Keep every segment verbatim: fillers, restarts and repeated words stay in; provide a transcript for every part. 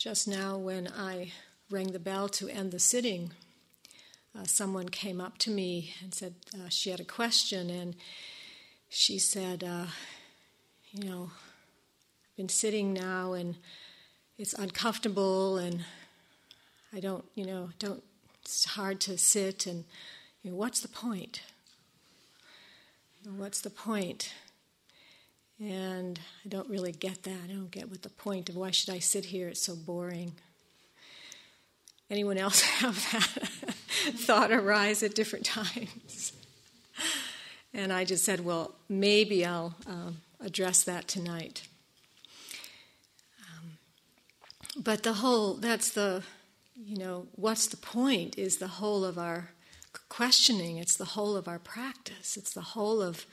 Just now when I rang the bell to end the sitting, uh, someone came up to me and said uh, she had a question, and she said, uh, you know, I've been sitting now and it's uncomfortable and I don't, you know, don't, it's hard to sit, and you know, what's the point? What's the point? And I don't really get that. I don't get what the point of why should I sit here? It's so boring. Anyone else have that thought arise at different times? And I just said, well, maybe I'll um, address that tonight. Um, but the whole, that's the, you know, what's the point is the whole of our questioning. It's the whole of our practice. It's the whole of,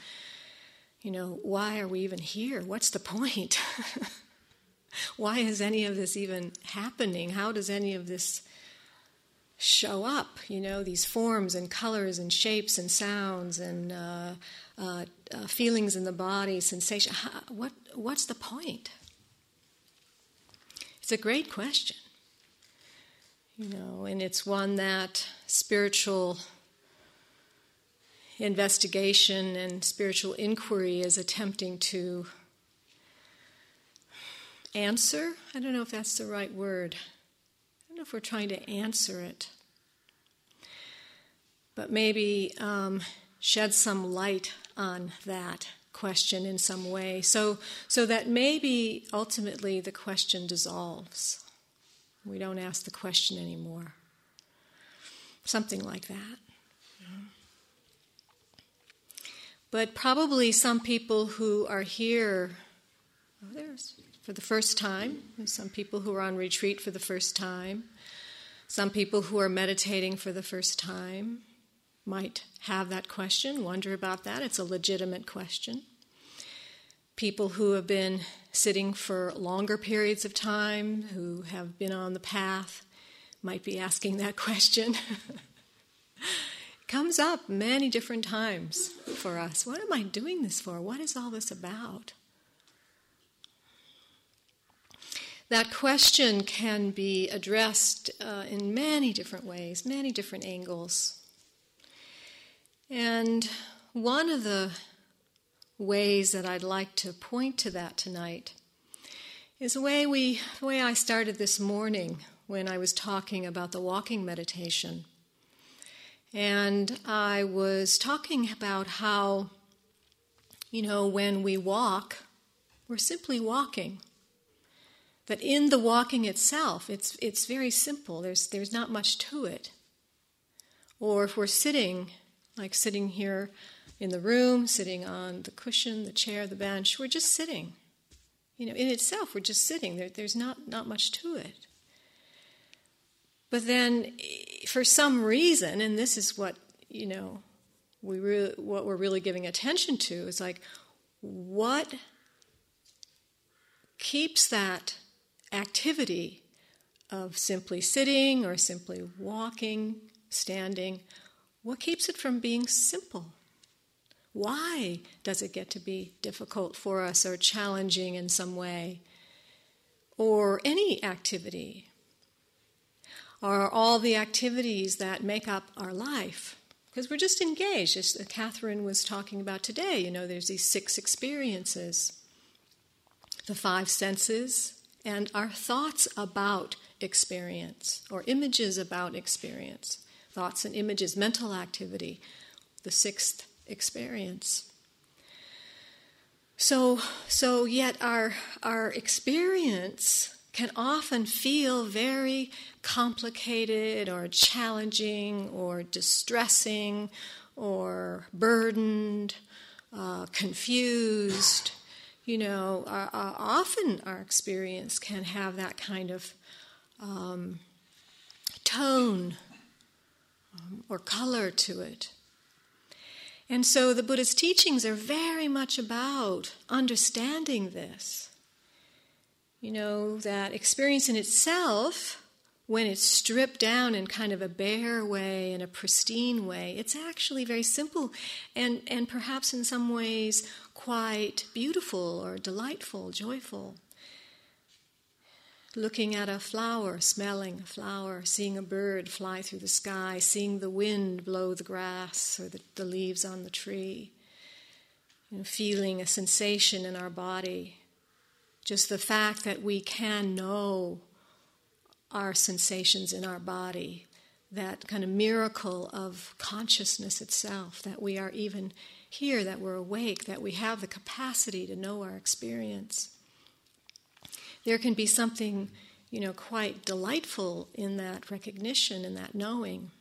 you know, why are we even here? What's the point? Why is any of this even happening? How does any of this show up? You know, these forms and colors and shapes and sounds and uh, uh, uh, feelings in the body, sensation. How, what what's the point? It's a great question. You know, and it's one that spiritual investigation and spiritual inquiry is attempting to answer. I don't know if that's the right word. I don't know if we're trying to answer it. But maybe um, shed some light on that question in some way, so so that maybe ultimately the question dissolves. We don't ask the question anymore. Something like that. But probably some people who are here oh, there's, for the first time, and some people who are on retreat for the first time, some people who are meditating for the first time might have that question, wonder about that. It's a legitimate question. People who have been sitting for longer periods of time, who have been on the path, might be asking that question. It comes up many different times for us. What am I doing this for? What is all this about? That question can be addressed uh, in many different ways, many different angles. And one of the ways that I'd like to point to that tonight is the way we, the way I started this morning when I was talking about the walking meditation. And I was talking about how, you know, when we walk, we're simply walking. That in the walking itself, it's it's very simple. There's there's not much to it. Or if we're sitting, like sitting here in the room, sitting on the cushion, the chair, the bench, we're just sitting. You know, in itself, we're just sitting. There, there's not, not much to it. But then, for some reason, and this is what, you know, we re- what we're really giving attention to, is like, what keeps that activity of simply sitting or simply walking, standing, what keeps it from being simple? Why does it get to be difficult for us or challenging in some way? Or any activity? Or all the activities that make up our life? Because we're just engaged, as Catherine was talking about today. You know, there's these six experiences. The five senses and our thoughts about experience or images about experience. Thoughts and images, mental activity. The sixth experience. So, so yet our our experience can often feel very complicated or challenging or distressing or burdened, uh, confused. You know, our, our, often our experience can have that kind of um, tone um, or color to it. And so the Buddha's teachings are very much about understanding this. You know, that experience in itself, when it's stripped down in kind of a bare way, in a pristine way, it's actually very simple and, and perhaps in some ways quite beautiful or delightful, joyful. looking at a flower, smelling a flower, seeing a bird fly through the sky, seeing the wind blow the grass or the, the leaves on the tree, you know, feeling a sensation in our body. Just the fact that we can know our sensations in our body, that kind of miracle of consciousness itself, that we are even here, that we're awake, that we have the capacity to know our experience. There can be something, you know, quite delightful in that recognition, in that knowing.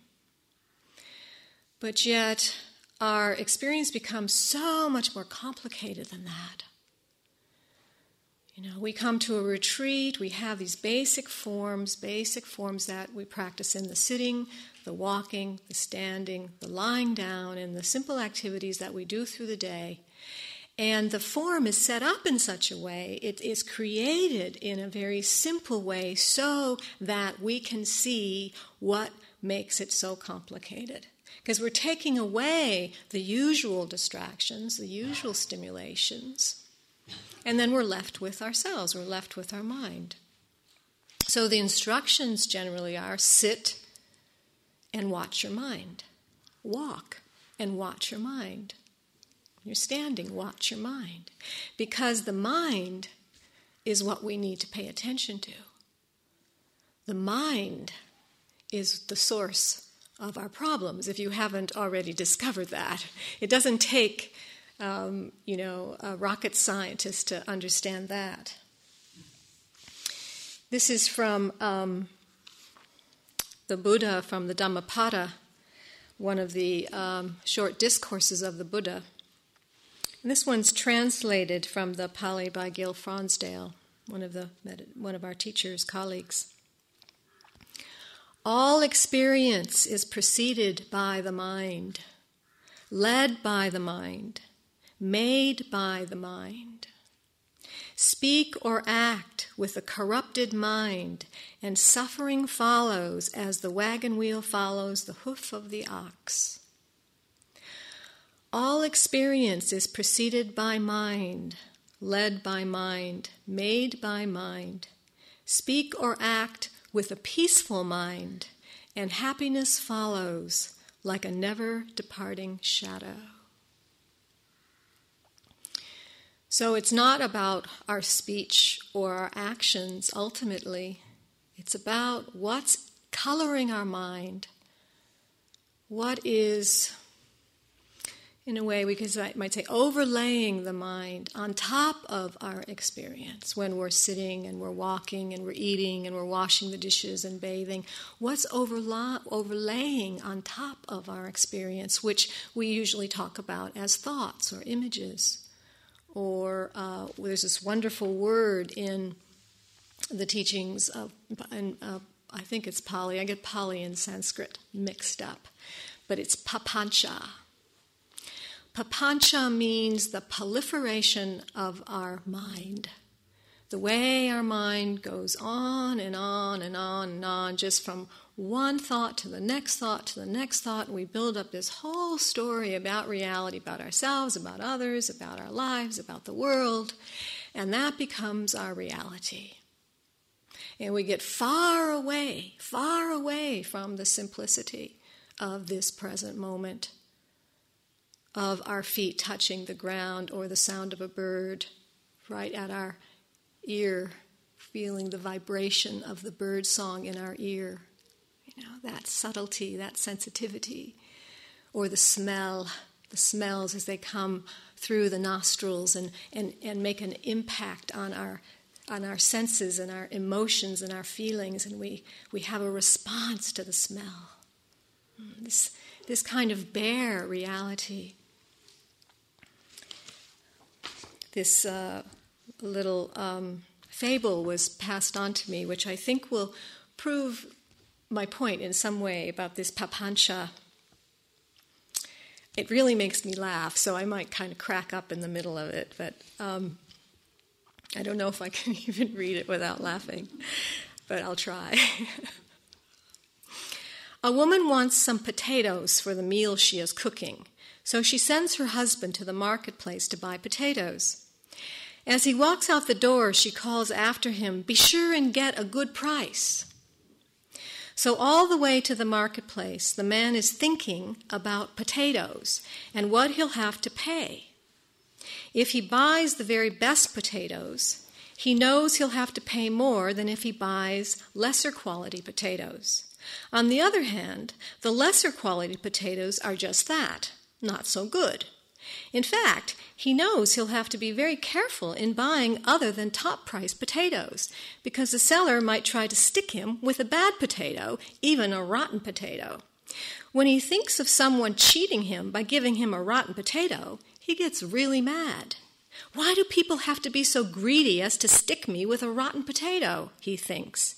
But yet, our experience becomes so much more complicated than that. You know, we come to a retreat, we have these basic forms, basic forms that we practice in the sitting, the walking, the standing, the lying down, and the simple activities that we do through the day. And the form is set up in such a way, it is created in a very simple way so that we can see what makes it so complicated. Because we're taking away the usual distractions, the usual stimulations, and then we're left with ourselves, we're left with our mind. So the instructions generally are sit and watch your mind, walk and watch your mind. You're standing, watch your mind. Because the mind is what we need to pay attention to. The mind is the source of our problems, if you haven't already discovered that. It doesn't take, um, you know, a rocket scientist to understand that. This is from um, the Buddha, from the Dhammapada, one of the um, short discourses of the Buddha. And this one's translated from the Pali by Gil Fronsdal, one of the one of our teachers' colleagues. All experience is preceded by the mind, led by the mind, made by the mind. Speak or act with a corrupted mind, and suffering follows as the wagon wheel follows the hoof of the ox. All experience is preceded by mind, led by mind, made by mind. Speak or act with a peaceful mind, and happiness follows like a never-departing shadow. So it's not about our speech or our actions ultimately. It's about what's coloring our mind, what is, in a way, we could say, might say, overlaying the mind on top of our experience when we're sitting and we're walking and we're eating and we're washing the dishes and bathing. What's overla- overlaying on top of our experience, which we usually talk about as thoughts or images? Or uh, there's this wonderful word in the teachings of, and, uh, I think it's Pali. I get Pali and Sanskrit mixed up. But it's papancha. Papancha means the proliferation of our mind. The way our mind goes on and on and on and on, just from one thought to the next thought to the next thought, and we build up this whole story about reality, about ourselves, about others, about our lives, about the world, and that becomes our reality. And we get far away, far away from the simplicity of this present moment, of our feet touching the ground or the sound of a bird right at our ear, feeling the vibration of the bird song in our ear. You know, that subtlety, that sensitivity, or the smell, the smells as they come through the nostrils and, and, and make an impact on our on our senses and our emotions and our feelings, and we, we have a response to the smell. This, this kind of bare reality. This uh, little um, fable was passed on to me, which I think will prove my point in some way about this papancha. It really makes me laugh, so I might kind of crack up in the middle of it, but um, I don't know if I can even read it without laughing, but I'll try. A woman wants some potatoes for the meal she is cooking, so she sends her husband to the marketplace to buy potatoes. As he walks out the door, she calls after him, "Be sure and get a good price." So all the way to the marketplace, the man is thinking about potatoes and what he'll have to pay. If he buys the very best potatoes, he knows he'll have to pay more than if he buys lesser quality potatoes. On the other hand, the lesser quality potatoes are just that, not so good. In fact, he knows he'll have to be very careful in buying other than top-priced potatoes, because the seller might try to stick him with a bad potato, even a rotten potato. When he thinks of someone cheating him by giving him a rotten potato, he gets really mad. "Why do people have to be so greedy as to stick me with a rotten potato?" he thinks.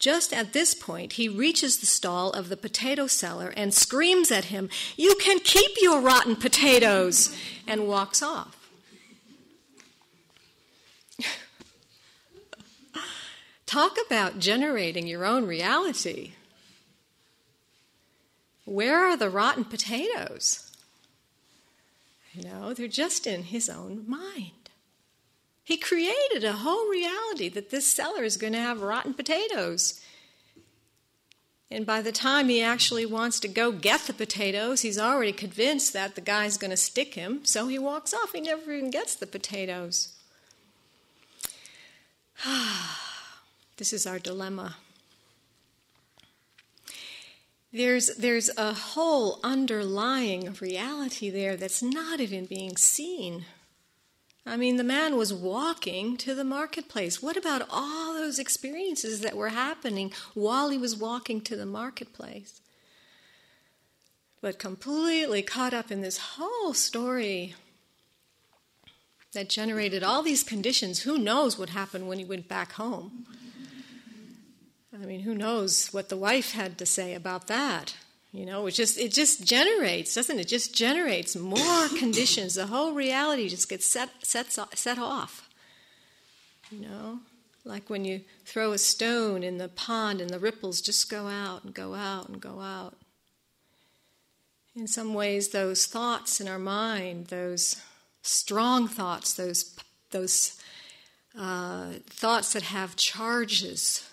Just at this point, he reaches the stall of the potato seller and screams at him, "You can keep your rotten potatoes," and walks off. Talk about generating your own reality. Where are the rotten potatoes? You know, they're just in his own mind. He created a whole reality that this seller is going to have rotten potatoes. And by the time he actually wants to go get the potatoes, he's already convinced that the guy's going to stick him, so he walks off. He never even gets the potatoes. This is our dilemma. There's, there's a whole underlying reality there that's not even being seen. I mean, the man was walking to the marketplace. What about all those experiences that were happening while he was walking to the marketplace? But completely caught up in this whole story that generated all these conditions. Who knows what happened when he went back home? I mean, who knows what the wife had to say about that? You know, it just it just generates, doesn't it? It just generates more conditions. The whole reality just gets set set set off. You know, like when you throw a stone in the pond and the ripples just go out and go out and go out. In some ways, those thoughts in our mind, those strong thoughts, those those uh, thoughts that have charges.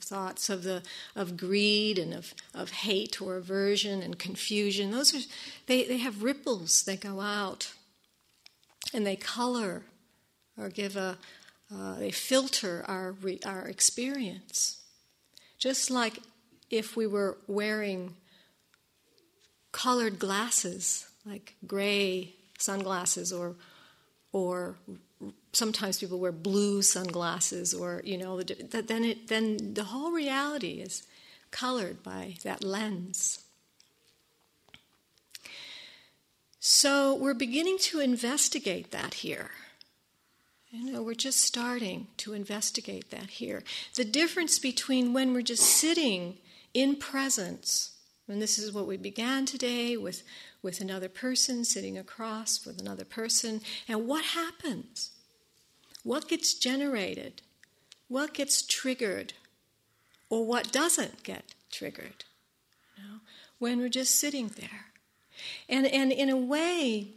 Thoughts of the of greed and of, of hate or aversion and confusion. Those are they, they have ripples. They go out and they color or give a uh, they filter our our experience. Just like if we were wearing colored glasses, like gray sunglasses or or. Sometimes people wear blue sunglasses, or you know, then it then the whole reality is colored by that lens. So we're beginning to investigate that here. You know, we're just starting to investigate that here. The difference between when we're just sitting in presence, and this is what we began today with. with another person, sitting across with another person, and what happens? What gets generated? What gets triggered? Or what doesn't get triggered? You know, when we're just sitting there. And, and in a way,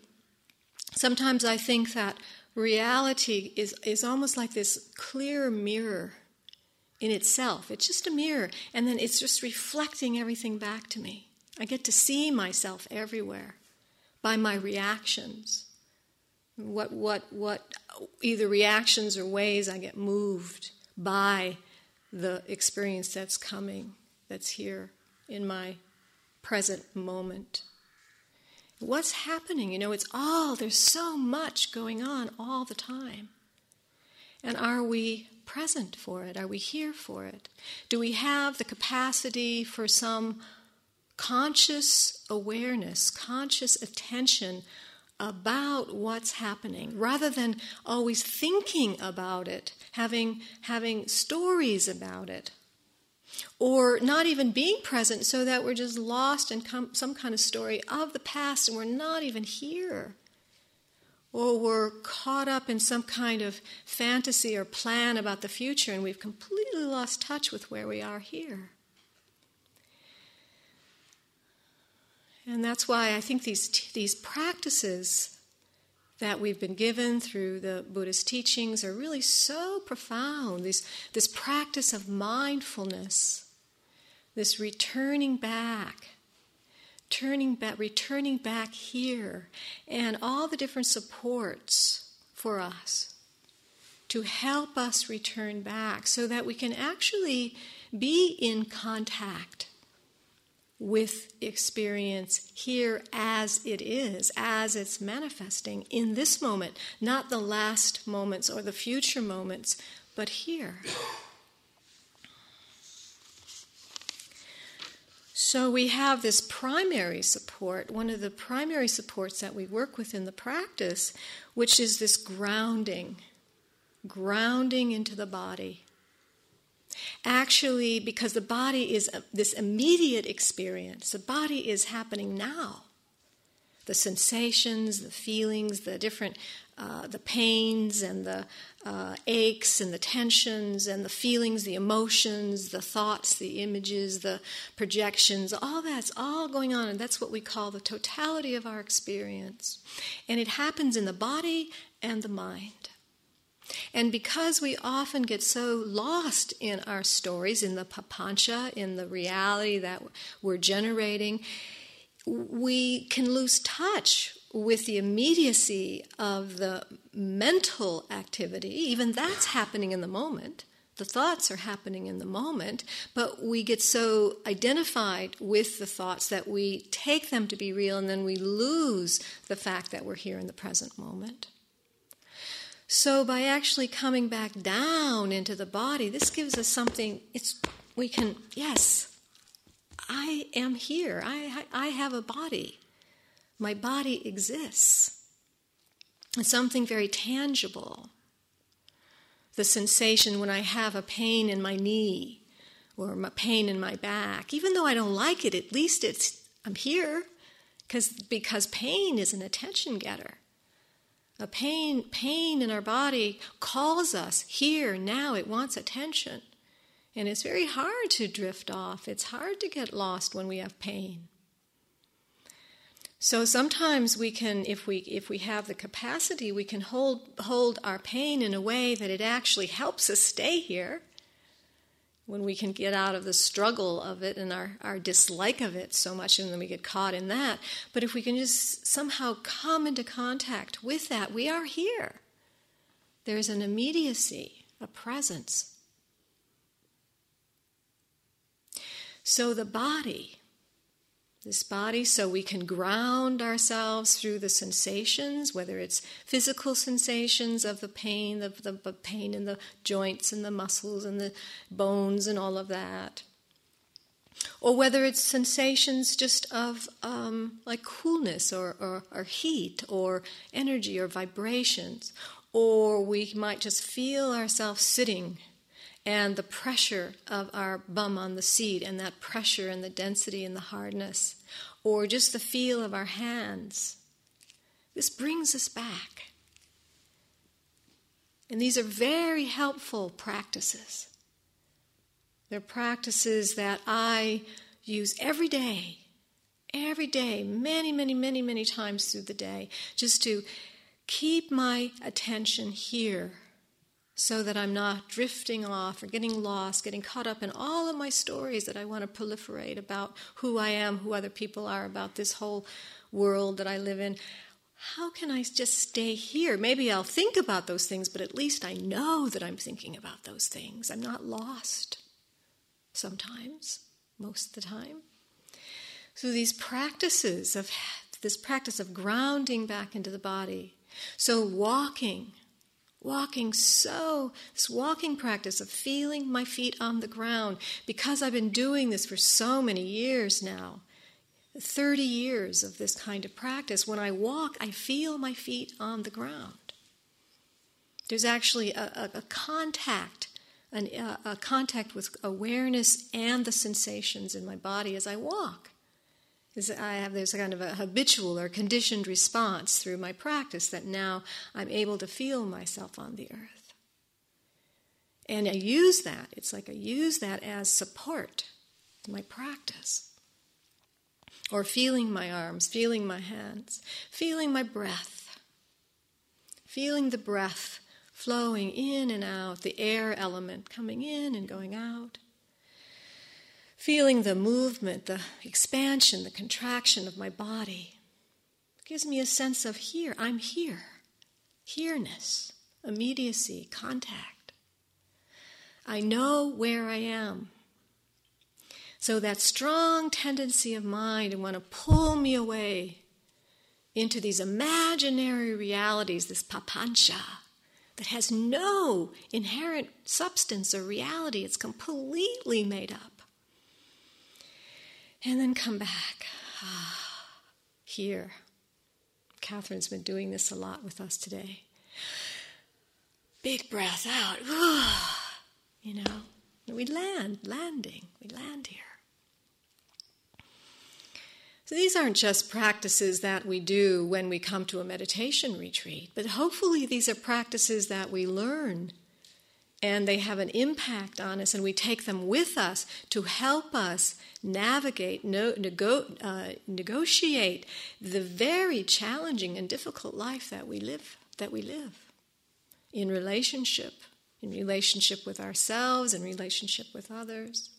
sometimes I think that reality is, is almost like this clear mirror in itself. It's just a mirror, and then it's just reflecting everything back to me. I get to see myself everywhere by my reactions. What, what, what, either reactions or ways I get moved by the experience that's coming, that's here in my present moment. What's happening? You know, it's all, there's so much going on all the time. And are we present for it? Are we here for it? Do we have the capacity for some conscious awareness, conscious attention about what's happening, rather than always thinking about it, having having stories about it, or not even being present so that we're just lost in com- some kind of story of the past and we're not even here, or we're caught up in some kind of fantasy or plan about the future and we've completely lost touch with where we are here. And that's why I think these these practices that we've been given through the Buddhist teachings are really so profound. This, this practice of mindfulness, this returning back, turning back, returning back here, and all the different supports for us to help us return back so that we can actually be in contact with experience here as it is, as it's manifesting in this moment, not the last moments or the future moments, but here. So we have this primary support, one of the primary supports that we work with in the practice, which is this grounding, grounding into the body. Actually, because the body is this immediate experience, the body is happening now. The sensations, the feelings, the different, uh, the pains and the uh, aches and the tensions and the feelings, the emotions, the thoughts, the images, the projections, all that's all going on, and that's what we call the totality of our experience. And it happens in the body and the mind. And because we often get so lost in our stories, in the papancha, in the reality that we're generating, we can lose touch with the immediacy of the mental activity. Even that's happening in the moment. The thoughts are happening in the moment, but we get so identified with the thoughts that we take them to be real, and then we lose the fact that we're here in the present moment. So by actually coming back down into the body, this gives us something. It's we can, yes, I am here. I, I, I have a body. My body exists. It's something very tangible. The sensation when I have a pain in my knee or a pain in my back, even though I don't like it, at least it's I'm here, because because pain is an attention getter. A pain, pain in our body calls us here, now. It wants attention. And it's very hard to drift off. It's hard to get lost when we have pain. So sometimes we can, if we if we have the capacity, we can hold hold our pain in a way that it actually helps us stay here. When we can get out of the struggle of it and our, our dislike of it so much, and then we get caught in that. But if we can just somehow come into contact with that, we are here. There's an immediacy, a presence. So the body, this body, so we can ground ourselves through the sensations, whether it's physical sensations of the pain, the, the, the pain in the joints and the muscles and the bones and all of that, or whether it's sensations just of um, like coolness or, or, or heat or energy or vibrations, or we might just feel ourselves sitting and the pressure of our bum on the seat, and that pressure and the density and the hardness, or just the feel of our hands. This brings us back. And these are very helpful practices. They're practices that I use every day, every day, many, many, many, many times through the day, just to keep my attention here, so that I'm not drifting off or getting lost, getting caught up in all of my stories that I want to proliferate about who I am, who other people are, about this whole world that I live in. How can I just stay here? Maybe I'll think about those things, but at least I know that I'm thinking about those things. I'm not lost sometimes, most of the time. So these practices of this practice of grounding back into the body, so walking, Walking so, this walking practice of feeling my feet on the ground, because I've been doing this for so many years now, thirty years of this kind of practice, when I walk, I feel my feet on the ground. There's actually a, a, a contact, an, a, a contact with awareness and the sensations in my body as I walk. Is I have this kind of a habitual or conditioned response through my practice that now I'm able to feel myself on the earth. And I use that. It's like I use that as support to my practice. Or feeling my arms, feeling my hands, feeling my breath. feeling the breath flowing in and out, the air element coming in and going out, feeling the movement, the expansion, the contraction of my body. It gives me a sense of here, I'm here, here-ness, immediacy, contact. I know where I am. So that strong tendency of mine to want to pull me away into these imaginary realities, this papancha, that has no inherent substance or reality. It's completely made up. And then come back. Ah, here. Catherine's been doing this a lot with us today. Big breath out. Ah, you know, and we land, landing. We land here. So these aren't just practices that we do when we come to a meditation retreat, but hopefully these are practices that we learn and they have an impact on us, and we take them with us to help us navigate, no, nego, uh, negotiate the very challenging and difficult life that we live, that we live in relationship, in relationship with ourselves, in relationship with others.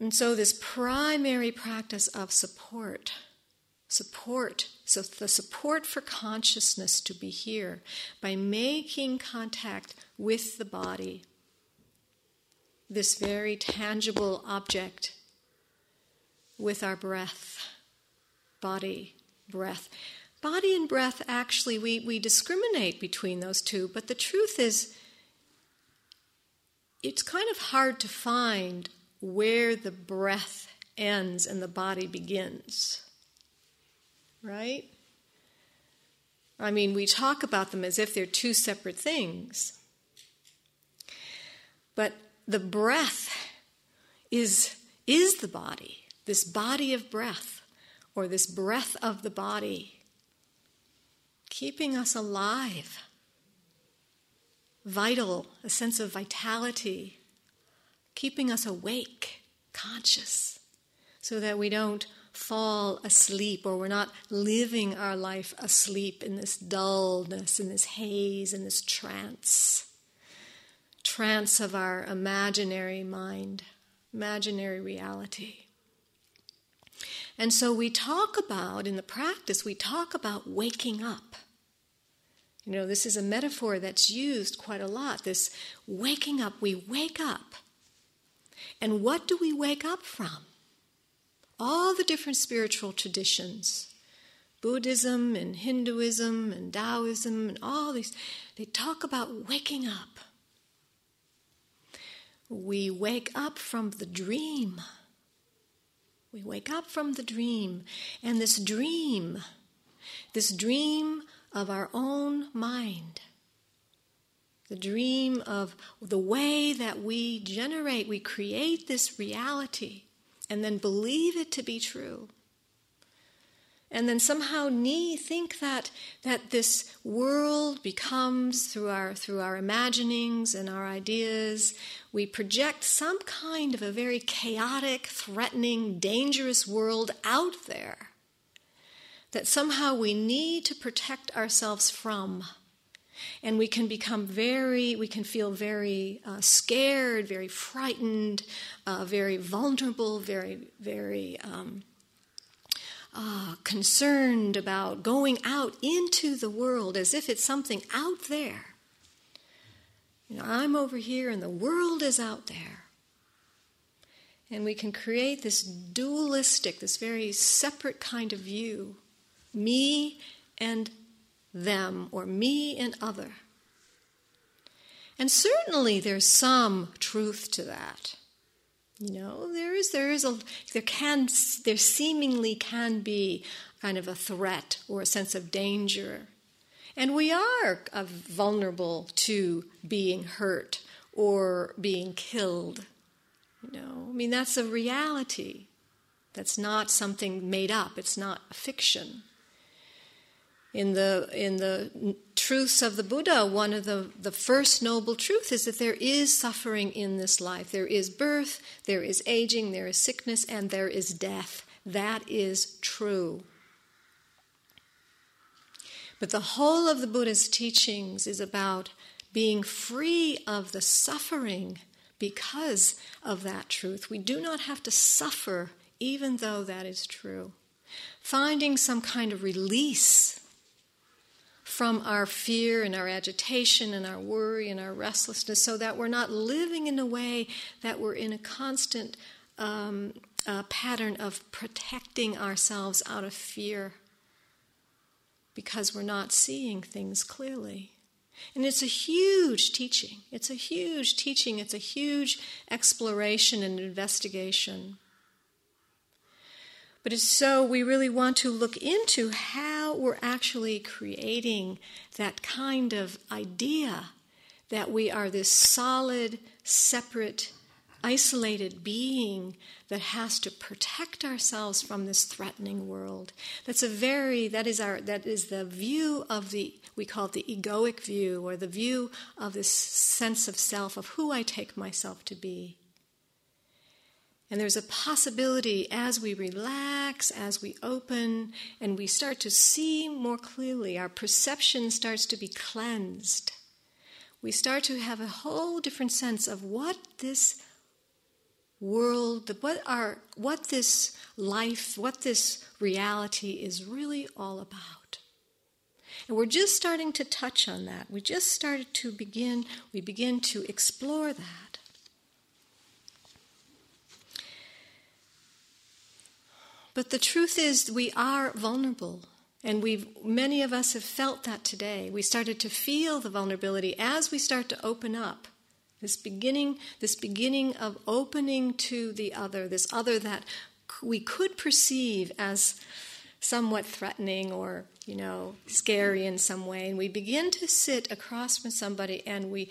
And so this primary practice of support, support, so the support for consciousness to be here by making contact with the body, this very tangible object, with our breath, body, breath. Body and breath, actually, we, we discriminate between those two, but the truth is it's kind of hard to find where the breath ends and the body begins, right? I mean, we talk about them as if they're two separate things. But the breath is, is the body, this body of breath, or this breath of the body, keeping us alive, vital, a sense of vitality, keeping us awake, conscious, so that we don't fall asleep or we're not living our life asleep in this dullness, in this haze, in this trance, trance of our imaginary mind, imaginary reality. And so we talk about, in the practice, we talk about waking up. You know, this is a metaphor that's used quite a lot, this waking up, we wake up. And what do we wake up from? All the different spiritual traditions, Buddhism and Hinduism and Taoism and all these, they talk about waking up. We wake up from the dream. We wake up from the dream. And this dream, this dream of our own mind, the dream of the way that we generate, we create this reality and then believe it to be true. And then somehow we think that that this world becomes, through our through our imaginings and our ideas, we project some kind of a very chaotic, threatening, dangerous world out there that somehow we need to protect ourselves from. And we can become very, we can feel very uh, scared, very frightened, uh, very vulnerable, very, very um, uh, concerned about going out into the world as if it's something out there. You know, I'm over here and the world is out there. And we can create this dualistic, this very separate kind of view, me and them, or me and other. And certainly there's some truth to that. You know, there is, there is a, there can, there seemingly can be kind of a threat or a sense of danger. And we are vulnerable to being hurt or being killed. You know, I mean, that's a reality. That's not something made up. It's not a fiction. In the in the truths of the Buddha, one of the, the first noble truth is that there is suffering in this life. There is birth, there is aging, there is sickness, and there is death. That is true. But the whole of the Buddha's teachings is about being free of the suffering because of that truth. We do not have to suffer even though that is true. Finding some kind of release from our fear and our agitation and our worry and our restlessness, so that we're not living in a way that we're in a constant um, uh, pattern of protecting ourselves out of fear because we're not seeing things clearly. And it's a huge teaching. It's a huge teaching. It's a huge exploration and investigation. But it's so we really want to look into how we're actually creating that kind of idea that we are this solid, separate, isolated being that has to protect ourselves from this threatening world. That's a very, that is our, that is the view of the, we call it the egoic view, or the view of this sense of self, of who I take myself to be. And there's a possibility as we relax, as we open, and we start to see more clearly, our perception starts to be cleansed. We start to have a whole different sense of what this world, what our, what this life, what this reality is really all about. And we're just starting to touch on that. We just started to begin, we begin to explore that. But the truth is, we are vulnerable, and we've many of us have felt that today. We started to feel the vulnerability as we start to open up. This beginning, this beginning of opening to the other, this other that we could perceive as somewhat threatening or, you know, scary in some way. And we begin to sit across from somebody, and we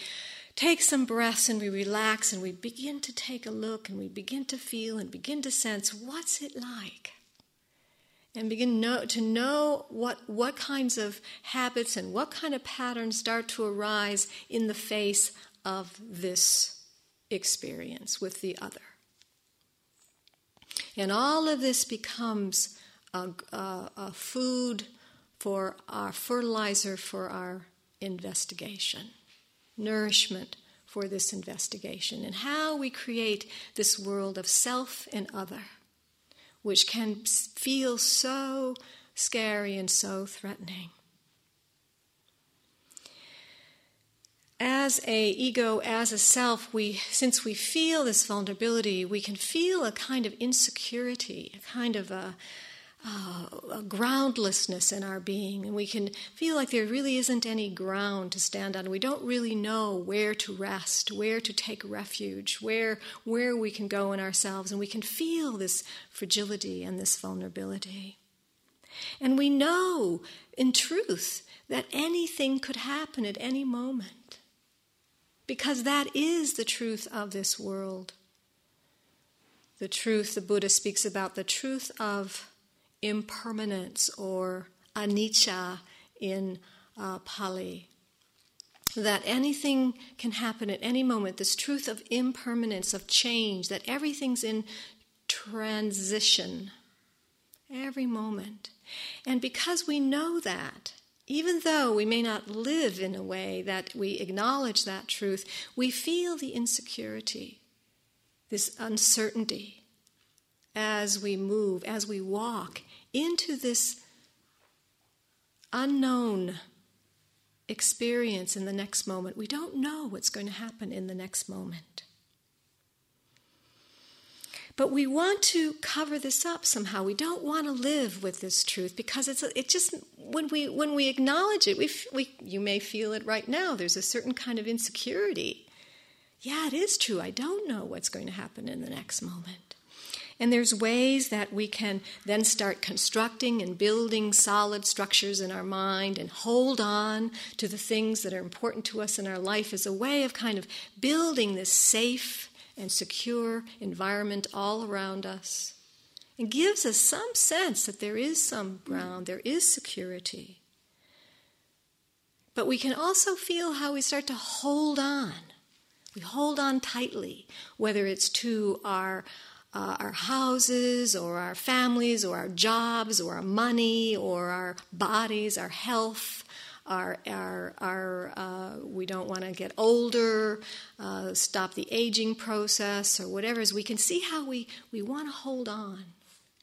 take some breaths, and we relax, and we begin to take a look, and we begin to feel and begin to sense what's it like. And begin know, to know what, what kinds of habits and what kind of patterns start to arise in the face of this experience with the other. And all of this becomes a, a, a food for our fertilizer for our investigation, nourishment for this investigation, and how we create this world of self and other, which can feel so scary and so threatening. As a ego, as a self, we since we feel this vulnerability, we can feel a kind of insecurity, a kind of a, a groundlessness in our being, and we can feel like there really isn't any ground to stand on. We don't really know where to rest, where to take refuge, where where we can go in ourselves, and we can feel this fragility and this vulnerability. And we know, in truth, that anything could happen at any moment, because that is the truth of this world. The truth, the Buddha speaks about the truth of impermanence, or anicca in uh, Pali, that anything can happen at any moment, this truth of impermanence, of change, that everything's in transition every moment. And because we know that, even though we may not live in a way that we acknowledge that truth, we feel the insecurity, this uncertainty, as we move, as we walk into this unknown experience in the next moment. We don't know what's going to happen in the next moment. But we want to cover this up somehow. We don't want to live with this truth, because it's it just when we when we acknowledge it, we we you may feel it right now. There's a certain kind of insecurity. Yeah, it is true. I don't know what's going to happen in the next moment. And there's ways that we can then start constructing and building solid structures in our mind and hold on to the things that are important to us in our life as a way of kind of building this safe and secure environment all around us. It gives us some sense that there is some ground, there is security. But we can also feel how we start to hold on. We hold on tightly, whether it's to our uh, our houses or our families or our jobs or our money or our bodies, our health. Our, our, our uh, we don't want to get older, uh, stop the aging process or whatever. Is we can see how we, we want to hold on.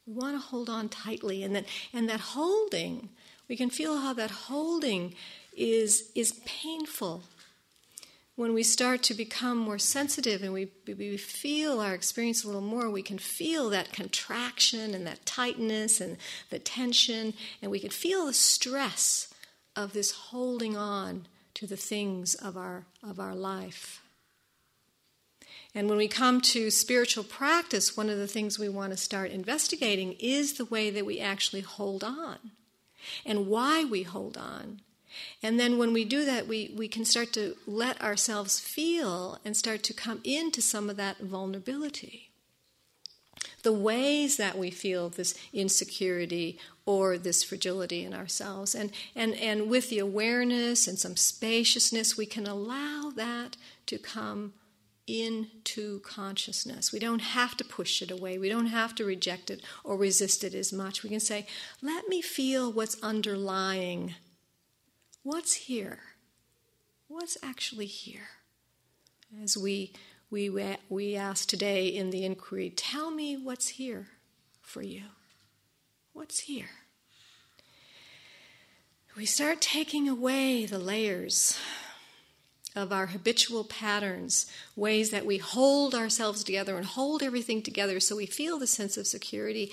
We want to hold on tightly. And that, and that holding, we can feel how that holding is is painful. When we start to become more sensitive and we, we feel our experience a little more, we can feel that contraction and that tightness and the tension, and we can feel the stress of this holding on to the things of our of our life. And when we come to spiritual practice, one of the things we want to start investigating is the way that we actually hold on and why we hold on. And then when we do that, we, we can start to let ourselves feel and start to come into some of that vulnerability. The ways that we feel this insecurity or this fragility in ourselves. And, and, and with the awareness and some spaciousness, we can allow that to come into consciousness. We don't have to push it away. We don't have to reject it or resist it as much. We can say, let me feel what's underlying. What's here? What's actually here? As we we we ask today in the inquiry, tell me what's here for you. What's here? We start taking away the layers of our habitual patterns, ways that we hold ourselves together and hold everything together so we feel the sense of security.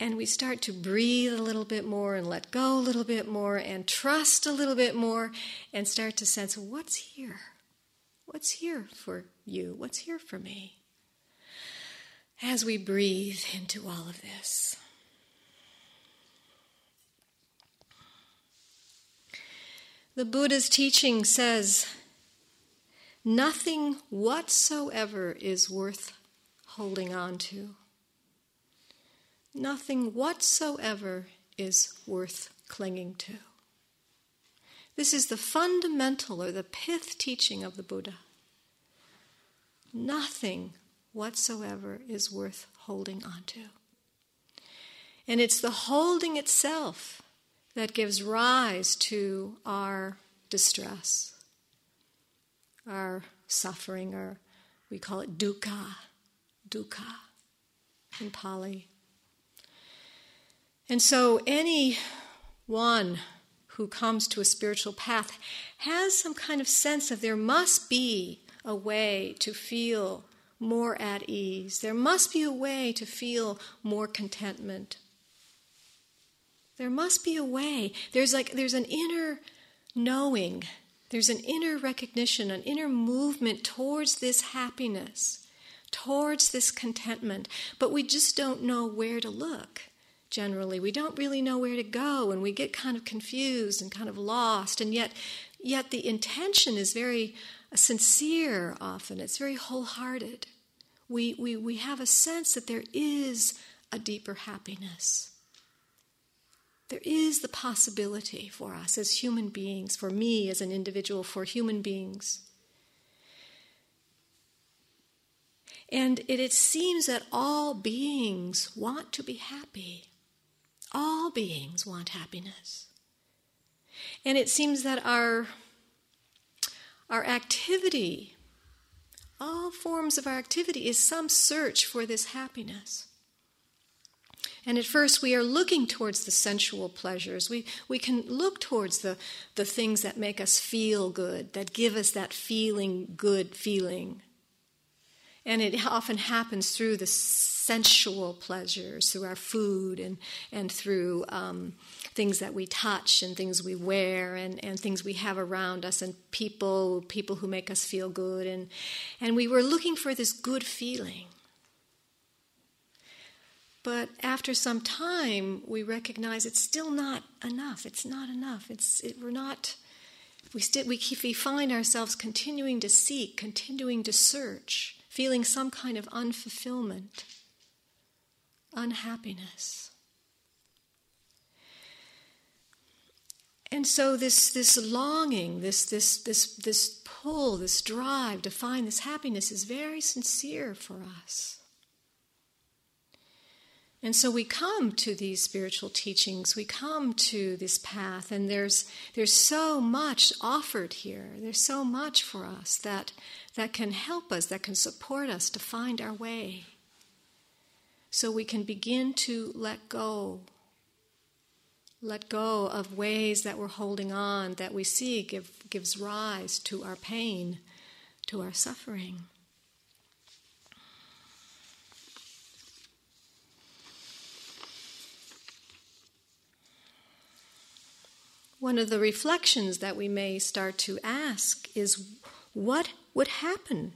And we start to breathe a little bit more and let go a little bit more and trust a little bit more and start to sense, what's here? What's here for you? What's here for me? As we breathe into all of this. The Buddha's teaching says, nothing whatsoever is worth holding on to. Nothing whatsoever is worth clinging to. This is the fundamental or the pith teaching of the Buddha. Nothing whatsoever is worth holding on to. And it's the holding itself that gives rise to our distress, our suffering, or we call it dukkha, dukkha in Pali. And so any one who comes to a spiritual path has some kind of sense of there must be a way to feel more at ease. There must be a way to feel more contentment. There must be a way. There's like there's an inner knowing. There's an inner recognition, an inner movement towards this happiness, towards this contentment. But we just don't know where to look. Generally, we don't really know where to go, and we get kind of confused and kind of lost, and yet yet the intention is very sincere often. It's very wholehearted. We, we, we have a sense that there is a deeper happiness. There is the possibility for us as human beings, for me as an individual, for human beings. And it, it seems that all beings want to be happy. All beings want happiness. And it seems that our, our activity, all forms of our activity, is some search for this happiness. And at first we are looking towards the sensual pleasures. We, we can look towards the, the things that make us feel good, that give us that feeling, good feeling. And it often happens through the sensual pleasures, through our food and, and through um, things that we touch and things we wear and, and things we have around us and people, people who make us feel good. And, and we were looking for this good feeling. But after some time, we recognize it's still not enough. It's not enough. It's it, we're not... We, st- we, we find ourselves continuing to seek, continuing to search, feeling some kind of unfulfillment, unhappiness. And so this, this longing, this, this, this, this pull, this drive to find this happiness is very sincere for us. And so we come to these spiritual teachings, we come to this path, and there's there's so much offered here. There's so much for us that that can help us, that can support us to find our way. So we can begin to let go. Let go of ways that we're holding on, that we see give, gives rise to our pain, to our suffering. One of the reflections that we may start to ask is, what would happen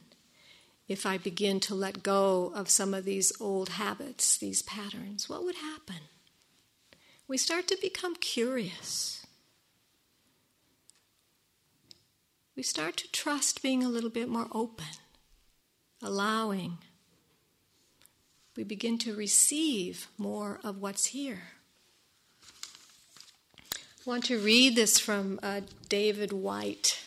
if I begin to let go of some of these old habits, these patterns? What would happen? We start to become curious. We start to trust being a little bit more open, allowing. We begin to receive more of what's here. I want to read this from uh, David Whyte,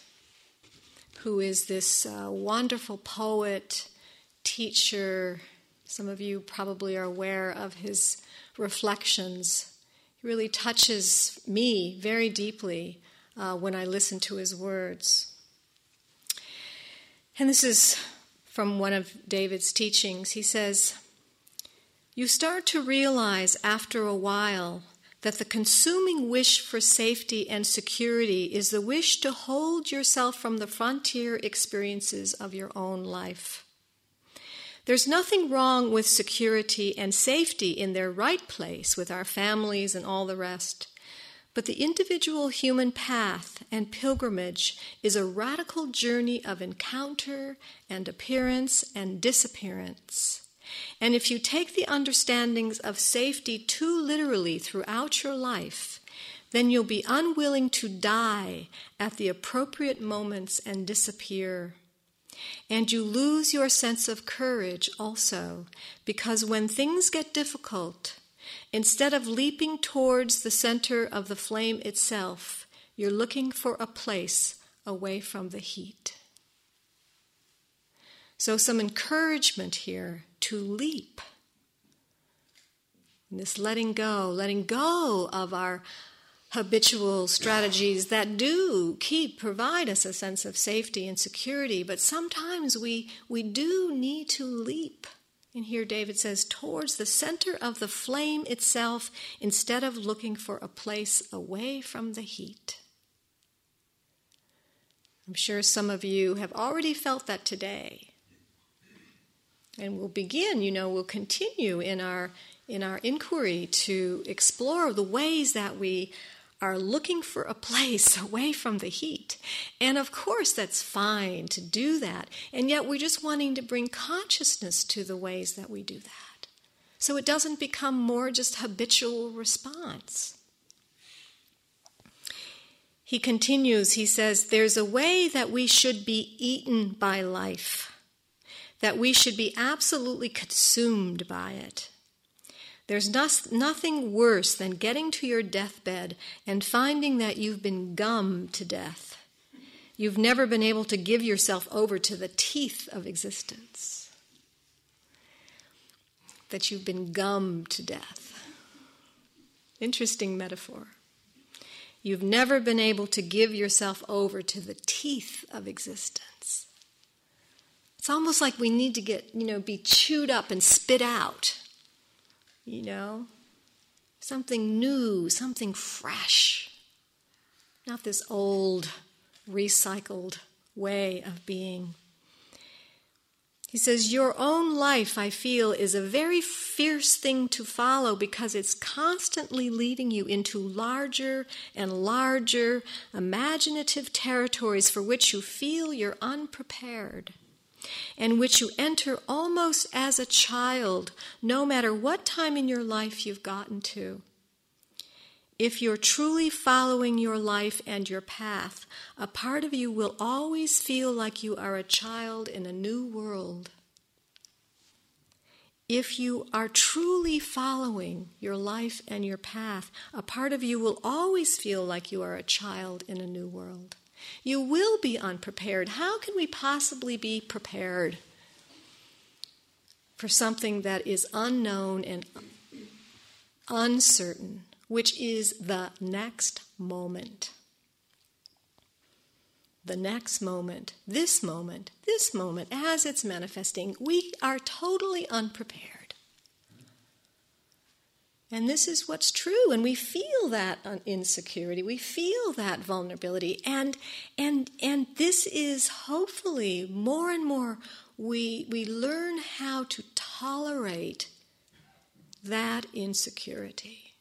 who is this uh, wonderful poet, teacher. Some of you probably are aware of his reflections. He really touches me very deeply uh, when I listen to his words. And this is from one of David's teachings. He says, "You start to realize after a while that the consuming wish for safety and security is the wish to hold yourself from the frontier experiences of your own life. There's nothing wrong with security and safety in their right place with our families and all the rest, but the individual human path and pilgrimage is a radical journey of encounter and appearance and disappearance. And if you take the understandings of safety too literally throughout your life, then you'll be unwilling to die at the appropriate moments and disappear. And you lose your sense of courage also, because when things get difficult, instead of leaping towards the center of the flame itself, you're looking for a place away from the heat." So some encouragement here to leap. And this letting go, letting go of our habitual strategies that do keep, provide us a sense of safety and security, but sometimes we, we do need to leap. And here David says, towards the center of the flame itself, instead of looking for a place away from the heat. I'm sure some of you have already felt that today. And we'll begin, you know, we'll continue in our in our inquiry to explore the ways that we are looking for a place away from the heat. And of course, that's fine to do that. And yet we're just wanting to bring consciousness to the ways that we do that, so it doesn't become more just habitual response. He continues, he says, "There's a way that we should be eaten by life, that we should be absolutely consumed by it. There's no, nothing worse than getting to your deathbed and finding that you've been gummed to death. You've never been able to give yourself over to the teeth of existence. That you've been gummed to death." Interesting metaphor. You've never been able to give yourself over to the teeth of existence. It's almost like we need to get, you know, be chewed up and spit out. You know, something new, something fresh. Not this old, recycled way of being. He says, "Your own life, I feel, is a very fierce thing to follow because it's constantly leading you into larger and larger imaginative territories for which you feel you're unprepared, and which you enter almost as a child, no matter what time in your life you've gotten to. If you're truly following your life and your path, a part of you will always feel like you are a child in a new world. If you are truly following your life and your path, a part of you will always feel like you are a child in a new world. You will be unprepared. How can we possibly be prepared for something that is unknown and uncertain, which is the next moment. The next moment, this moment, this moment, as it's manifesting, we are totally unprepared. And this is what's true, and we feel that insecurity, we feel that vulnerability, and and and this is hopefully more and more we we learn how to tolerate that insecurity.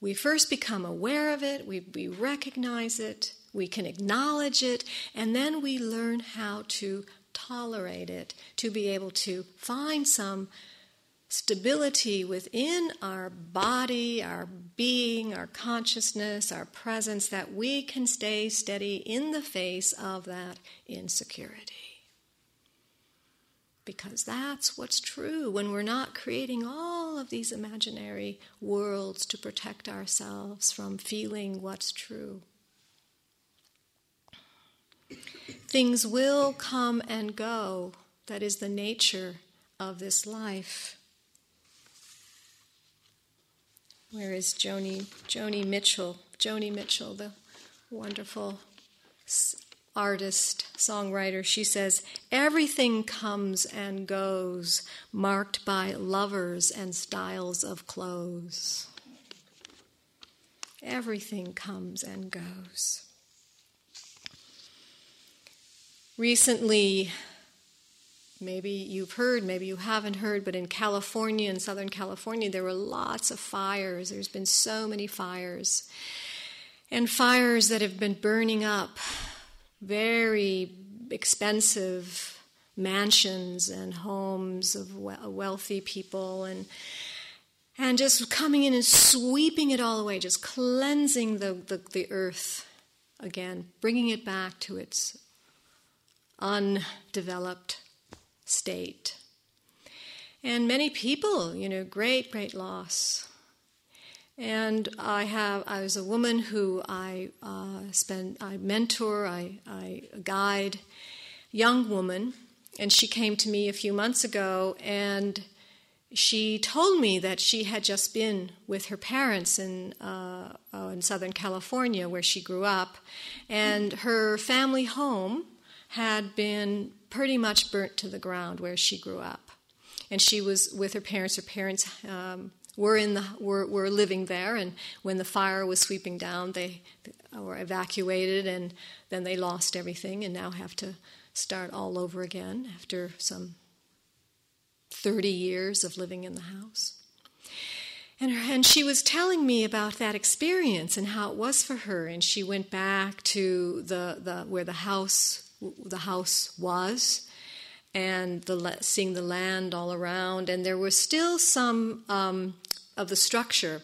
We first become aware of it, we, we recognize it, we can acknowledge it, and then we learn how to tolerate it, to be able to find some stability within our body, our being, our consciousness, our presence, that we can stay steady in the face of that insecurity. Because that's what's true when we're not creating all of these imaginary worlds to protect ourselves from feeling what's true. Things will come and go. That is the nature of this life. Where is Joni? Joni Mitchell. Joni Mitchell, the wonderful artist, songwriter, she says, everything comes and goes, marked by lovers and styles of clothes. Everything comes and goes. Recently, maybe you've heard, maybe you haven't heard, but in California, in Southern California, there were lots of fires. There's been so many fires, and fires that have been burning up very expensive mansions and homes of wealthy people, and and just coming in and sweeping it all away, just cleansing the, the, the earth again, bringing it back to its undeveloped state. And many people, you know, great, great loss. And I have, I was a woman who I uh, spend, I mentor, I, I guide young woman, and she came to me a few months ago, and she told me that she had just been with her parents in uh, oh, in Southern California, where she grew up, and her family home had been pretty much burnt to the ground where she grew up, and she was with her parents. Her parents. Um, We're in the we're, we're living there, and when the fire was sweeping down, they were evacuated, and then they lost everything, and now have to start all over again after some thirty years of living in the house. And her, and she was telling me about that experience and how it was for her. And she went back to the, the where the house the house was. And the, seeing the land all around, and there was still some um, of the structure,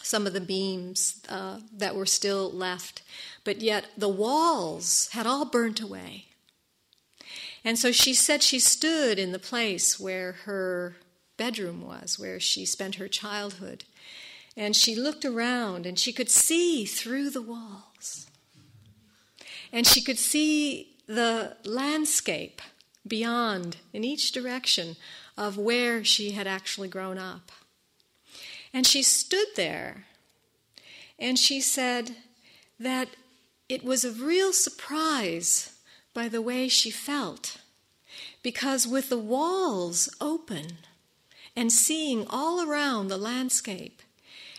some of the beams uh, that were still left, but yet the walls had all burnt away. And so she said she stood in the place where her bedroom was, where she spent her childhood, and she looked around, and she could see through the walls, and she could see the landscape beyond, in each direction, of where she had actually grown up. And she stood there, and she said that it was a real surprise by the way she felt, because with the walls open and seeing all around the landscape,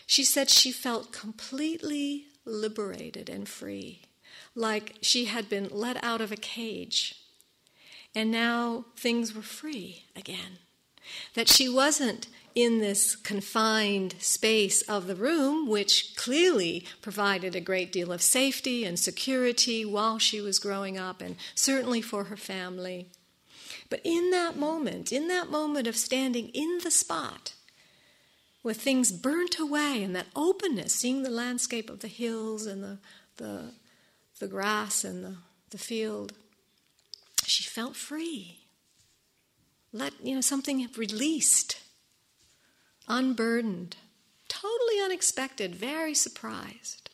she said she felt completely liberated and free, like she had been let out of a cage. And now things were free again. That she wasn't in this confined space of the room, which clearly provided a great deal of safety and security while she was growing up, and certainly for her family. But in that moment, in that moment of standing in the spot, with things burnt away and that openness, seeing the landscape of the hills and the, the, the grass and the, the field, she felt free. Let, you know, something released, unburdened, totally unexpected, very surprised.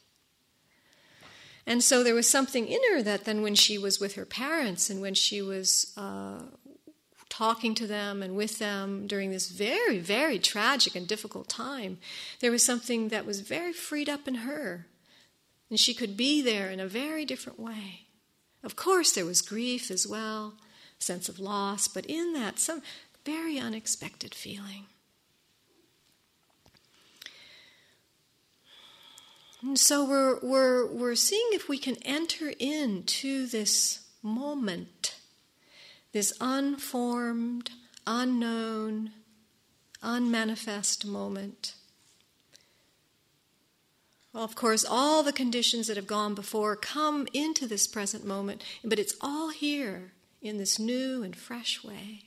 And so there was something in her that then when she was with her parents and when she was uh, talking to them and with them during this very, very tragic and difficult time, there was something that was very freed up in her. And she could be there in a very different way. Of course, there was grief as well, a sense of loss, but in that, some very unexpected feeling. And so we're, we're, we're seeing if we can enter into this moment, this unformed, unknown, unmanifest moment. Well, of course, all the conditions that have gone before come into this present moment, but it's all here in this new and fresh way.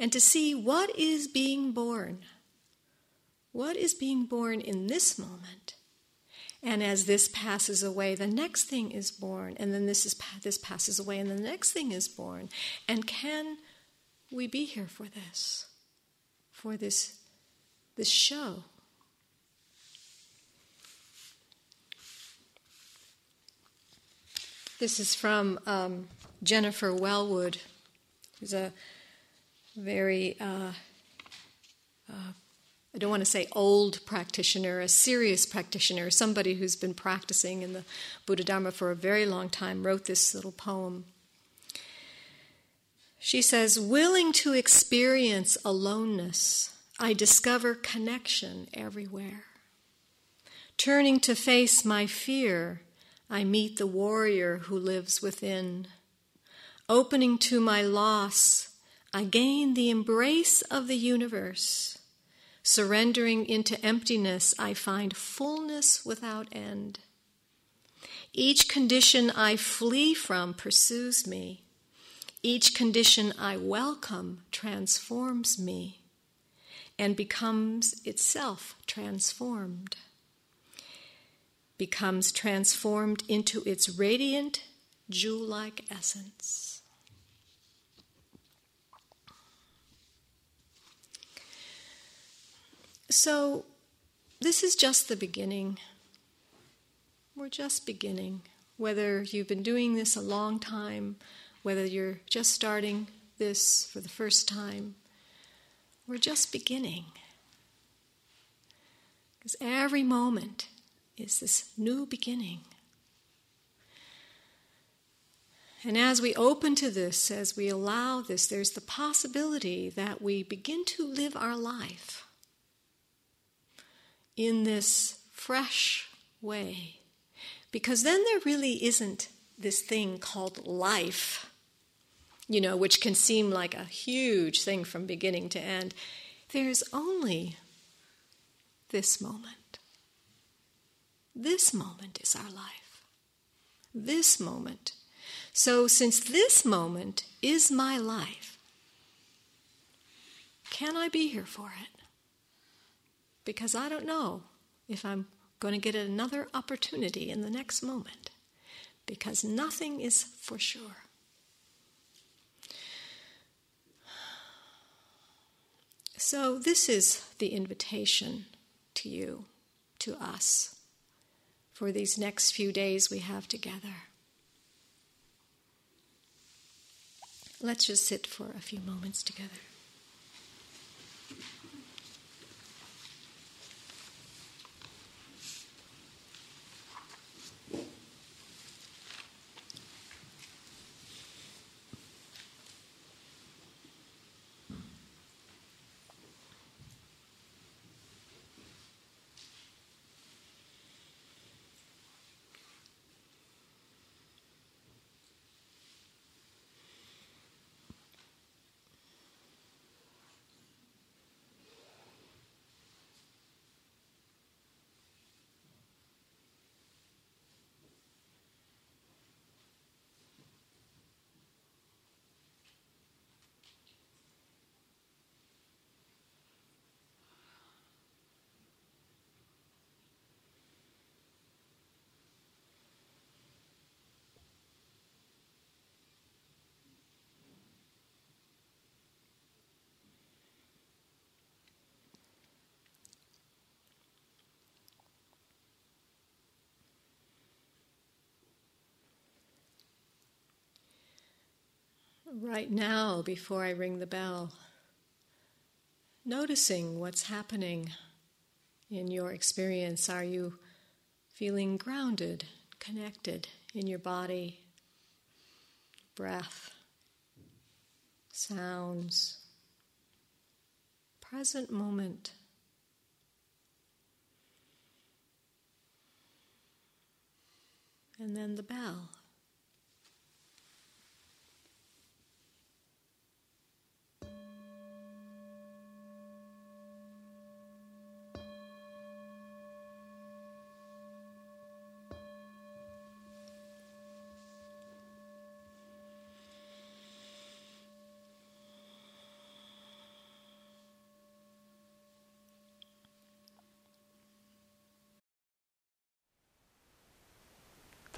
And to see what is being born, what is being born in this moment. And as this passes away, the next thing is born. And then this is this passes away, and the next thing is born. And can we be here for this, for this, this show? This is from um, Jennifer Wellwood, who's a very... Uh, uh, I don't want to say old practitioner, a serious practitioner, somebody who's been practicing in the Buddha Dharma for a very long time, wrote this little poem. She says, willing to experience aloneness, I discover connection everywhere. Turning to face my fear, I meet the warrior who lives within. Opening to my loss, I gain the embrace of the universe. Surrendering into emptiness, I find fullness without end. Each condition I flee from pursues me. Each condition I welcome transforms me and becomes itself transformed, becomes transformed into its radiant, jewel-like essence. So, this is just the beginning. We're just beginning. Whether you've been doing this a long time, whether you're just starting this for the first time, we're just beginning. Because every moment is this new beginning. And as we open to this, as we allow this, there's the possibility that we begin to live our life in this fresh way. Because then there really isn't this thing called life, you know, which can seem like a huge thing from beginning to end. There's only this moment. This moment is our life. This moment. So since this moment is my life, can I be here for it? Because I don't know if I'm going to get another opportunity in the next moment, because nothing is for sure. So this is the invitation to you, to us, for these next few days we have together. Let's just sit for a few moments together. right now before I ring the bell, noticing what's happening in your experience. Are you feeling grounded, connected in your body, breath, sounds, present moment? And then the bell.